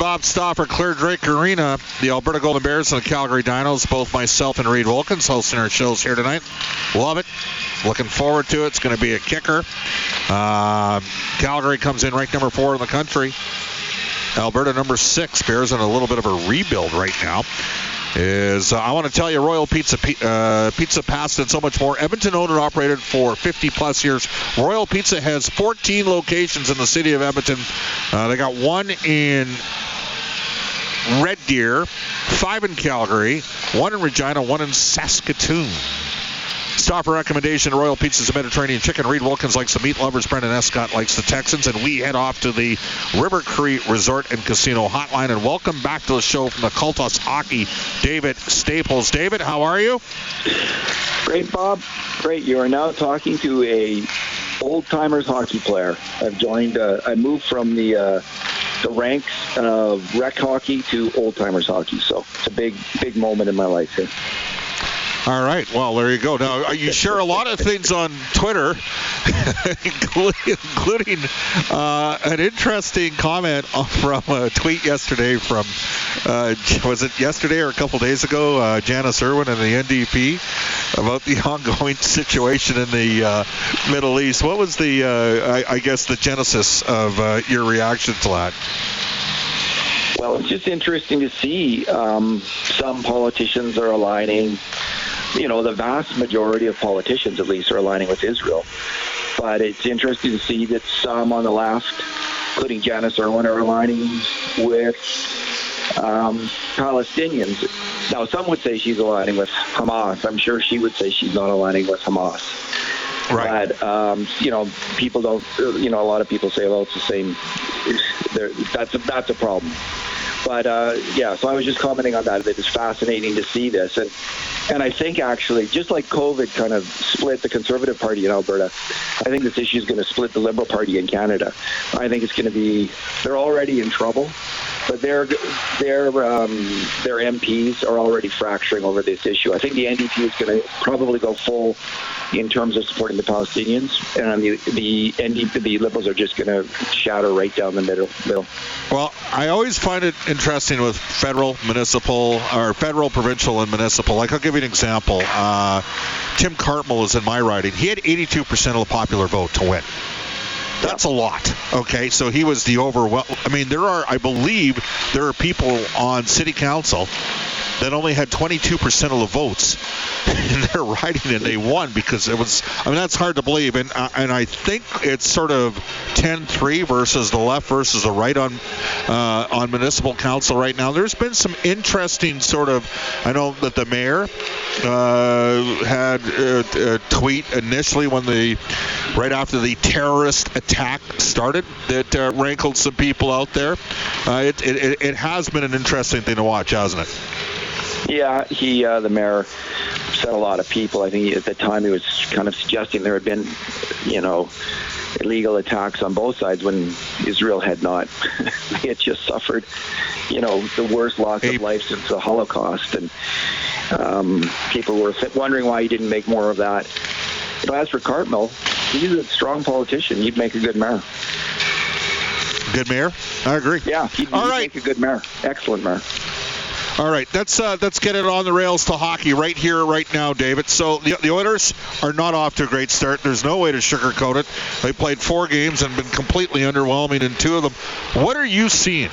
Bob Stauffer, Claire Drake Arena, the Alberta Golden Bears and the Calgary Dinos, both myself and Reed Wilkins hosting our shows here tonight. Love it. Looking forward to it. It's going to be a kicker. Calgary comes in ranked number 4 in the country. Alberta number 6. Bears in a little bit of a rebuild right now. I want to tell you, Royal Pizza, pizza, pasta, and so much more. Edmonton owned and operated for 50-plus years. Royal Pizza has 14 locations in the city of Edmonton. They got one in Red Deer, 5 in Calgary, 1 in Regina, 1 in Saskatoon. Stopper recommendation, Royal Pizza's a Mediterranean chicken. Reed Wilkins likes the meat lovers. Brendan Escott likes the Texans. And we head off to the River Cree Resort and Casino hotline. And welcome back to the show from the Cult of Hockey, David Staples. David, how are you? Great, Bob. Great. You are now talking to a old-timers hockey player. I've joined. I moved from the ranks of rec hockey to old-timers hockey. So it's a big moment in my life here. All right. Well, there you go. Now, you share a lot of things on Twitter, including an interesting comment from a tweet yesterday from, was it yesterday or a couple days ago, Janice Irwin and the NDP about the ongoing situation in the Middle East. What was the, I guess, the genesis of your reaction to that? Well, it's just interesting to see some politicians are aligning. You know, the vast majority of politicians, at least, are aligning with Israel. But it's interesting to see that some on the left, including Janice Irwin, are aligning with Palestinians. Now, some would say she's aligning with Hamas. I'm sure she would say she's not aligning with Hamas. Right. But, you know, people don't, you know, a lot of people say, well, it's the same. That's a problem. But, yeah, so I was just commenting on that. It was fascinating to see this. And I think, actually, just like COVID kind of split the Conservative Party in Alberta, I think this issue is going to split the Liberal Party in Canada. I think it's going to be – they're already in trouble, but their MPs are already fracturing over this issue. I think the NDP is going to probably go full in terms of supporting the Palestinians, and the Liberals are just going to shatter right down the middle. Well, I always find it interesting with federal, provincial, and municipal. Like, I'll give you an example. Tim Cartmel is in my riding. He had 82% of the popular vote to win. That's a lot. Okay, so he was the overwhelming. I mean, I believe there are people on city council that only had 22% of the votes in their riding, and they won because it was. I mean, that's hard to believe, and I think it's sort of 10-3 versus the left versus the right on municipal council right now. There's been some interesting sort of. I know that the mayor had a tweet initially right after the terrorist attack started that rankled some people out there. It has been an interesting thing to watch, hasn't it? Yeah, he, the mayor, upset a lot of people. I think at the time he was kind of suggesting there had been, you know, illegal attacks on both sides when Israel had not. They had just suffered, you know, the worst loss of life since the Holocaust. And people were wondering why he didn't make more of that. But as for Cartmel, he's a strong politician. He'd make a good mayor. Good mayor? I agree. Yeah, he'd make a good mayor. Excellent mayor. All right, let's get it on the rails to hockey right here, right now, David. So the Oilers are not off to a great start. There's no way to sugarcoat it. They played 4 games and been completely underwhelming in 2 of them. What are you seeing?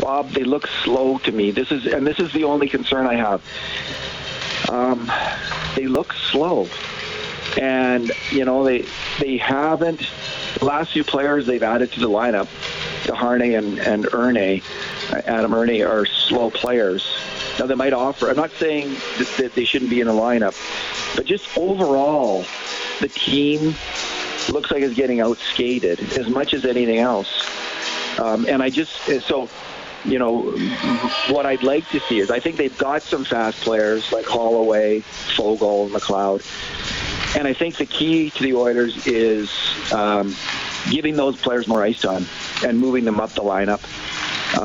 Bob, they look slow to me. This is the only concern I have. They look slow, and you know they haven't. The last few players they've added to the lineup DeHarney and Ernie, Adam Ernie, are slow players. Now, they might offer. I'm not saying that they shouldn't be in the lineup, but just overall, the team looks like it's getting outskated as much as anything else. You know, what I'd like to see is, I think they've got some fast players like Holloway, Foegele, McLeod. And I think the key to the Oilers is giving those players more ice time and moving them up the lineup.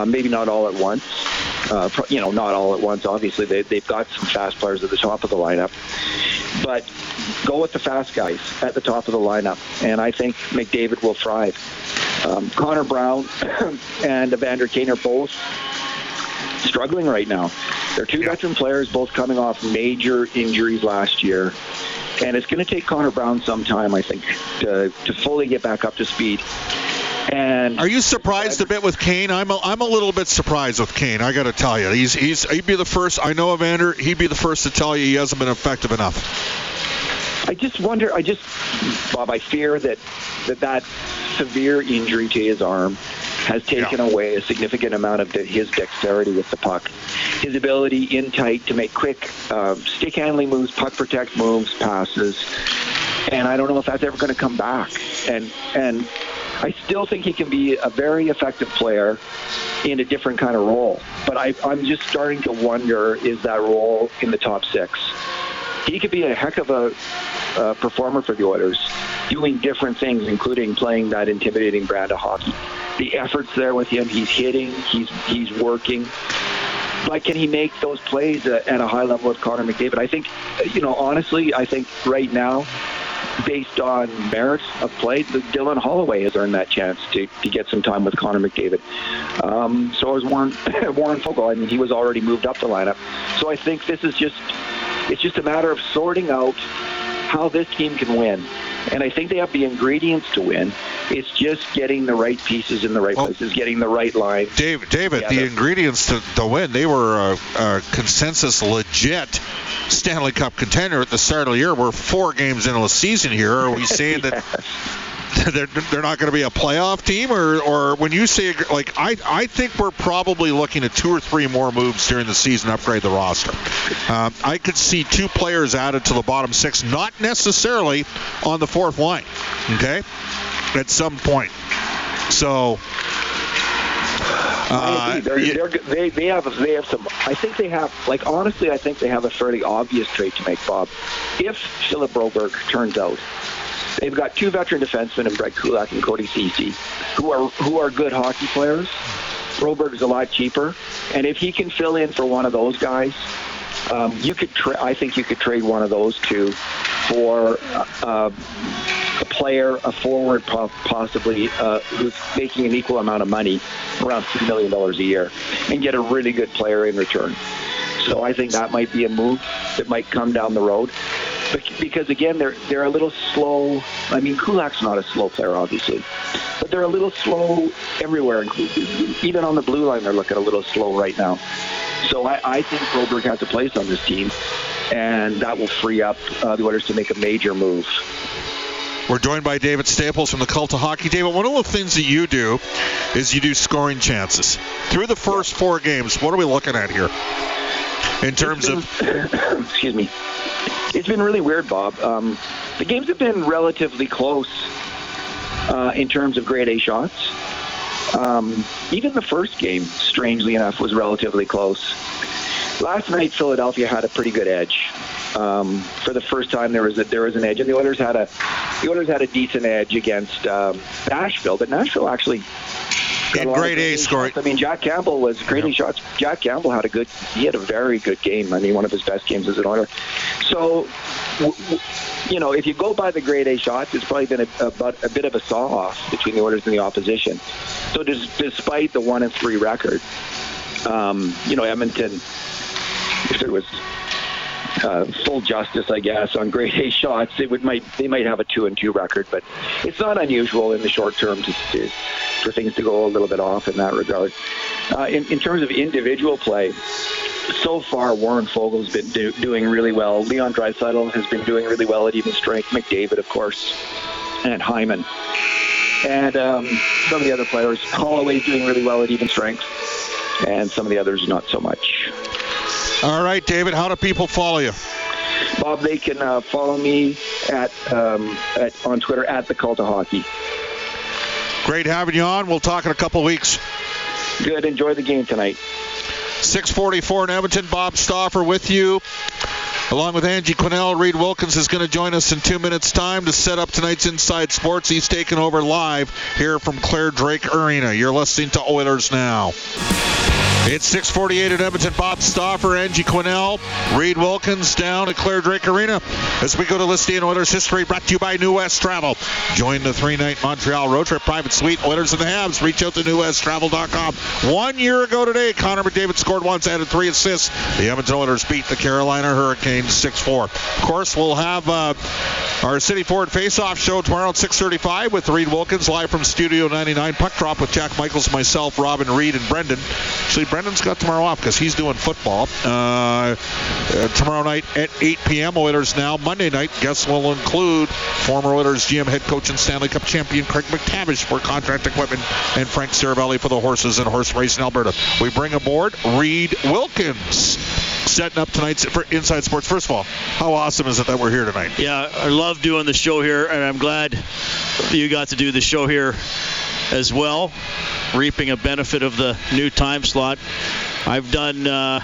Maybe not all at once. Not all at once, obviously. They've got some fast players at the top of the lineup. But go with the fast guys at the top of the lineup. And I think McDavid will thrive. Connor Brown and Evander Kane are both struggling right now. They're two veteran players, both coming off major injuries last year. And it's going to take Connor Brown some time, I think, to fully get back up to speed. And are you surprised a bit with Kane? I'm a little bit surprised with Kane, I got to tell you. He'd be the first. I know Evander. He'd be the first to tell you he hasn't been effective enough. I just wonder. Bob, I fear that severe injury to his arm has taken away a significant amount of his dexterity with the puck. His ability in tight to make quick stick handling moves, puck protect moves, passes. And I don't know if that's ever going to come back. And I still think he can be a very effective player in a different kind of role. But I'm just starting to wonder, is that role in the top six? He could be a heck of a performer for the Oilers, doing different things, including playing that intimidating brand of hockey. The effort's there with him. He's hitting. He's working. But can he make those plays at a high level with Connor McDavid? I think, honestly, I think right now, based on merits of play, Dylan Holloway has earned that chance to get some time with Connor McDavid. So is Warren Foegele. I mean, he was already moved up the lineup. So I think this is just a matter of sorting out how this team can win. And I think they have the ingredients to win. It's just getting the right pieces in the right places, getting the right line. David, the ingredients to win, they were a consensus legit Stanley Cup contender at the start of the year. We're 4 games into the season here. Are we saying that they're not going to be a playoff team? Or when you say, I think we're probably looking at 2 or 3 more moves during the season to upgrade the roster. I could see 2 players added to the bottom 6, not necessarily on the 4th line, okay, at some point. So... I think they have a fairly obvious trade to make, Bob. If Philip Broberg turns out, they've got 2 veteran defensemen in Brett Kulak and Cody Ceci, who are good hockey players. Broberg's a lot cheaper, and if he can fill in for one of those guys, I think you could trade one of those 2 for a player, a forward possibly, who's making an equal amount of money, around $3 million a year, and get a really good player in return. So I think that might be a move that might come down the road. Because, again, they're a little slow. I mean, Kulak's not a slow player, obviously. But they're a little slow everywhere. Even on the blue line, they're looking a little slow right now. So I think Broberg has a place on this team, and that will free up the Oilers to make a major move. We're joined by David Staples from the Cult of Hockey. David, one of the things that you do is you do scoring chances. Through the first 4 games, what are we looking at here in terms of... Excuse me. It's been really weird, Bob. The games have been relatively close in terms of grade A shots. Even the first game, strangely enough, was relatively close. Last night, Philadelphia had a pretty good edge. For the first time, there was an edge, and the Oilers had a decent edge against Nashville. But Nashville actually got grade A scoring. I mean, Jack Campbell was creating shots. Jack Campbell had a very good game. I mean, one of his best games as an Oiler. So, if you go by the grade A shots, it's probably been a bit of a saw-off between the Oilers and the opposition. So, despite the 1-3 record, Edmonton, if there was full justice, I guess, on grade A shots, they might have a 2-2 record, but it's not unusual in the short term for things to go a little bit off in that regard. In terms of individual play, so far Warren Foegele's been doing really well. Leon Draisaitl has been doing really well at even strength. McDavid, of course, and Hyman. and some of the other players. Holloway's doing really well at even strength, and some of the others not so much. All right, David, how do people follow you? Bob, they can follow me on Twitter at the Cult of Hockey. Great having you on. We'll talk in a couple weeks. Good. Enjoy the game tonight. 6:44 in Edmonton. Bob Stauffer with you, along with Angie Quinnell. Reed Wilkins is going to join us in 2 minutes' time to set up tonight's Inside Sports. He's taking over live here from Claire Drake Arena. You're listening to Oilers Now. It's 6:48 at Edmonton. Bob Stauffer, Angie Quinnell, Reed Wilkins down at Claire Drake Arena. As we go to Listing Oilers history, brought to you by New West Travel. Join the 3-night Montreal road trip private suite. Oilers and the Habs. Reach out to newwesttravel.com. 1 year ago today, Connor McDavid scored once, added 3 assists. The Edmonton Oilers beat the Carolina Hurricanes 6-4. Of course, we'll have our City Ford Face-Off show tomorrow at 6:35 with Reed Wilkins live from Studio 99. Puck Drop with Jack Michaels, myself, Robin, Reed, and Brendan. Actually, Brendan's got tomorrow off because he's doing football. Tomorrow night at 8 p.m. Oilers Now. Monday night, guests will include former Oilers GM, head coach, and Stanley Cup champion Craig McTavish for Contract Equipment, and Frank Cervelli for the horses and horse race in Alberta. We bring aboard Reed Wilkins, setting up tonight's for Inside Sports. First of all, how awesome is it that we're here tonight? Yeah, I love doing the show here, and I'm glad that you got to do the show here as well, reaping a benefit of the new time slot. I've done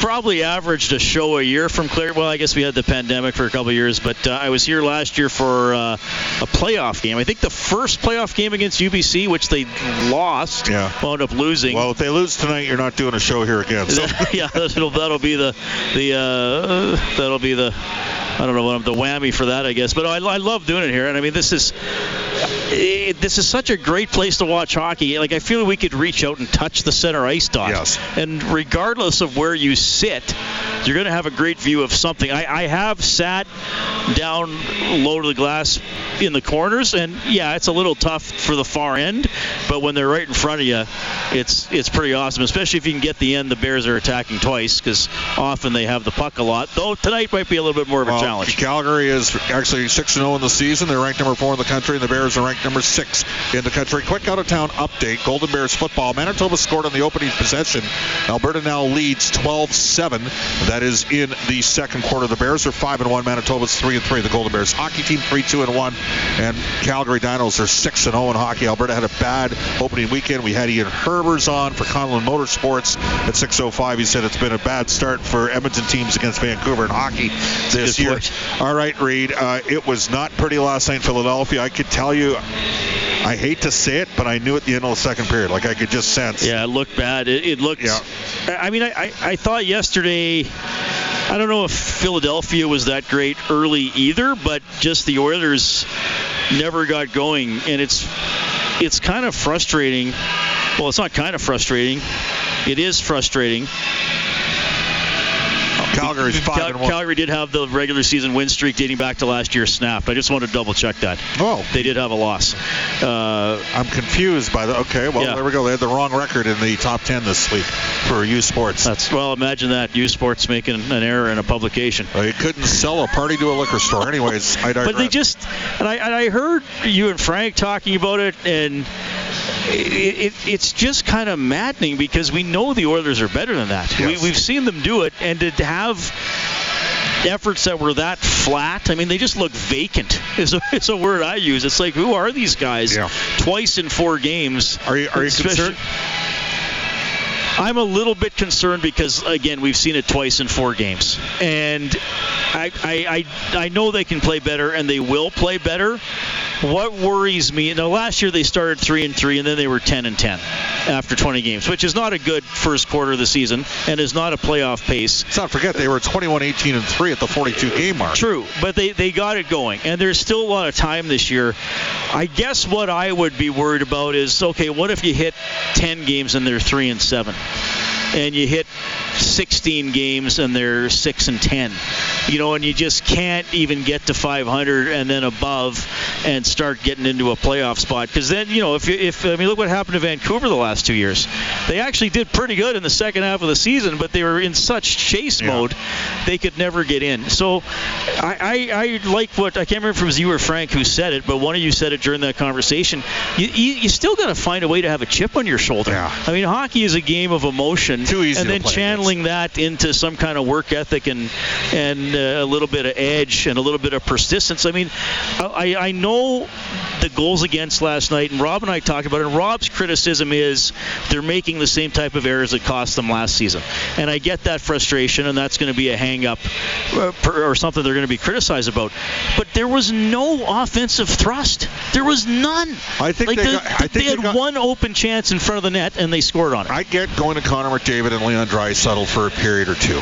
probably averaged a show a year from Claire. Well, I guess we had the pandemic for a couple of years, but I was here last year for a playoff game. I think the first playoff game against UBC, which they lost, wound up losing. Well, if they lose tonight, you're not doing a show here again. So. Yeah, that'll be the I don't know what the whammy for that, I guess. But I love doing it here, and I mean this is such a great place to watch hockey. Like, I feel we could reach out and touch the center ice dot. Yes. And regardless of where you sit, you're going to have a great view of something. I have sat down low to the glass in the corners, and yeah, it's a little tough for the far end, but when they're right in front of you, it's pretty awesome, especially if you can get the end. The Bears are attacking twice because often they have the puck a lot, though tonight might be a little bit more of a challenge. Calgary is actually 6-0 in the season. They're ranked number 4 in the country, and the Bears are ranked number 6 in the country. Quick out-of-town update, Golden Bears football. Manitoba scored on the opening possession. Alberta now leads 12-7. That is in the second quarter. The Bears are 5-1. Manitoba's 3-3. The Golden Bears hockey team 3-2-1. And Calgary Dinos are 6-0 in hockey. Alberta had a bad opening weekend. We had Ian Herbers on for Conlon Motorsports at 6:05. He said it's been a bad start for Edmonton teams against Vancouver in hockey this year. All right, Reed. It was not pretty last night in Philadelphia. I could tell you, I hate to say it, but I knew at the end of the second period. Like, I could just sense. Yeah, it looked bad. It looked. Yeah. I mean, I thought yesterday, I don't know if Philadelphia was that great early either, but just the Oilers never got going, and it's kind of frustrating. Well, it's not kind of frustrating. It is frustrating. Calgary's 5-1. Calgary did have the regular season win streak dating back to last year snapped. I just want to double check that. Oh. They did have a loss. I'm confused by that. Okay, well, There we go. They had the wrong record in the top 10 this week for U Sports. Well, imagine that. U Sports making an error in a publication. They couldn't sell a party to a liquor store. Anyways, I digress. But they just, and I heard you and Frank talking about it, and it's just kind of maddening because we know the Oilers are better than that. Yes. We've seen them do it, and to have efforts that were that flat, I mean, they just look vacant is a word I use. It's like, who are these guys? Yeah. Twice in 4 games. Are you concerned? I'm a little bit concerned because, again, we've seen it twice in 4 games. And I know they can play better, and they will play better. What worries me, now last year they started 3-3, and then they were 10-10 after 20 games, which is not a good first quarter of the season and is not a playoff pace. Let's not forget they were 21-18-3 at the 42-game mark. True, but they got it going, and there's still a lot of time this year. I guess what I would be worried about is, okay, what if you hit 10 games and they're 3-7? And you hit 16 games and they're 6-10. You know, and you just can't even get to 500 and then above and start getting into a playoff spot. Because then, you know, if look what happened to Vancouver the last 2 years. They actually did pretty good in the second half of the season, but they were in such chase mode they could never get in. So I like what, I can't remember if it was you or Frank who said it, but one of you said it during that conversation. You still got to find a way to have a chip on your shoulder. Yeah. I mean, hockey is a game of emotion. Too easy and then channeling that into some kind of work ethic and a little bit of edge and a little bit of persistence. I mean, I know the goals against last night, and Rob and I talked about it, and Rob's criticism is they're making the same type of errors that cost them last season. And I get that frustration, and that's going to be a hang-up or something they're going to be criticized about. But there was no offensive thrust. There was none. I think they had one open chance in front of the net, and they scored on it. I get going to Connor McDavid and Leon Draisaitl for a period or two,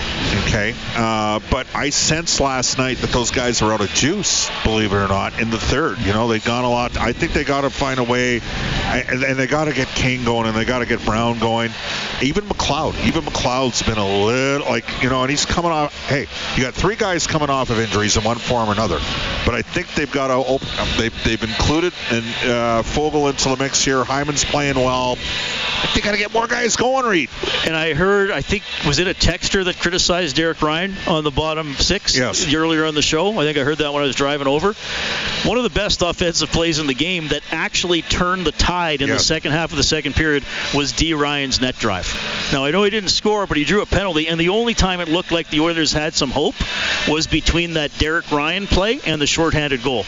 okay? But I sensed last night that those guys were out of juice, believe it or not, in the third. You know, they've gone a lot. I think they got to find a way, and they got to get Kane going, and they got to get Brown going. Even McLeod's been a little, and he's coming off. Hey, you got three guys coming off of injuries in one form or another. But I think they've got to open up. They've included Foegele into the mix here. Hyman's playing well. They got to get more guys going, Reed. And I heard, was it a texter that criticized Derek Ryan on the bottom six earlier on the show? I think I heard that when I was driving over. One of the best offensive plays in the game that actually turned the tide in the second half of the second period was D. Ryan's net drive. Now, I know he didn't score, but he drew a penalty, and the only time it looked like the Oilers had some hope was between that Derek Ryan play and the shorthanded goal.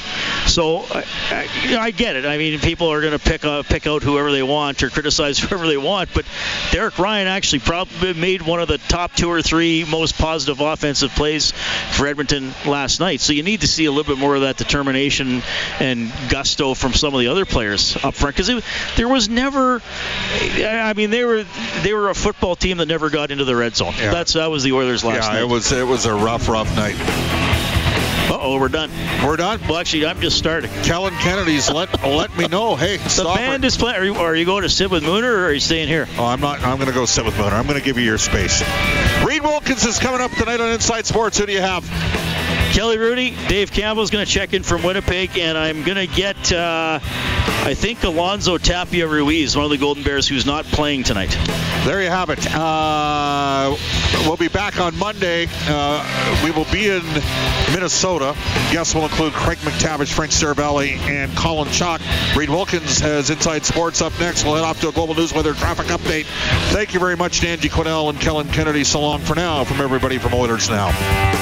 So, I get it. I mean, people are going to pick out whoever they want or criticize whoever they want, but Derek Ryan actually probably made one of the top two or three most positive offensive plays for Edmonton last night. So you need to see a little bit more of that determination and gusto from some of the other players up front, because there was never. I mean, they were a football team that never got into the red zone. Yeah. That was the Oilers last night. Yeah, it was a rough night. Uh-oh, we're done. We're done? Well, actually, I'm just starting. Kellen Kennedy's let me know. Hey, stop. The band is playing. Are you going to sit with Mooner, or are you staying here? Oh, I'm not. I'm going to go sit with Mooner. I'm going to give you your space. Reed Wilkins is coming up tonight on Inside Sports. Who do you have? Kelly Rudy. Dave Campbell's going to check in from Winnipeg, and I'm going to get, I think, Alonzo Tapia Ruiz, one of the Golden Bears, who's not playing tonight. There you have it. We'll be back on Monday. We will be in Minnesota. Guests will include Craig McTavish, Frank Cervelli, and Colin Chalk. Reed Wilkins has Inside Sports up next. We'll head off to a global news weather traffic update. Thank you very much to Angie Quinnell and Kellen Kennedy. So long for now from everybody from Oilers Now.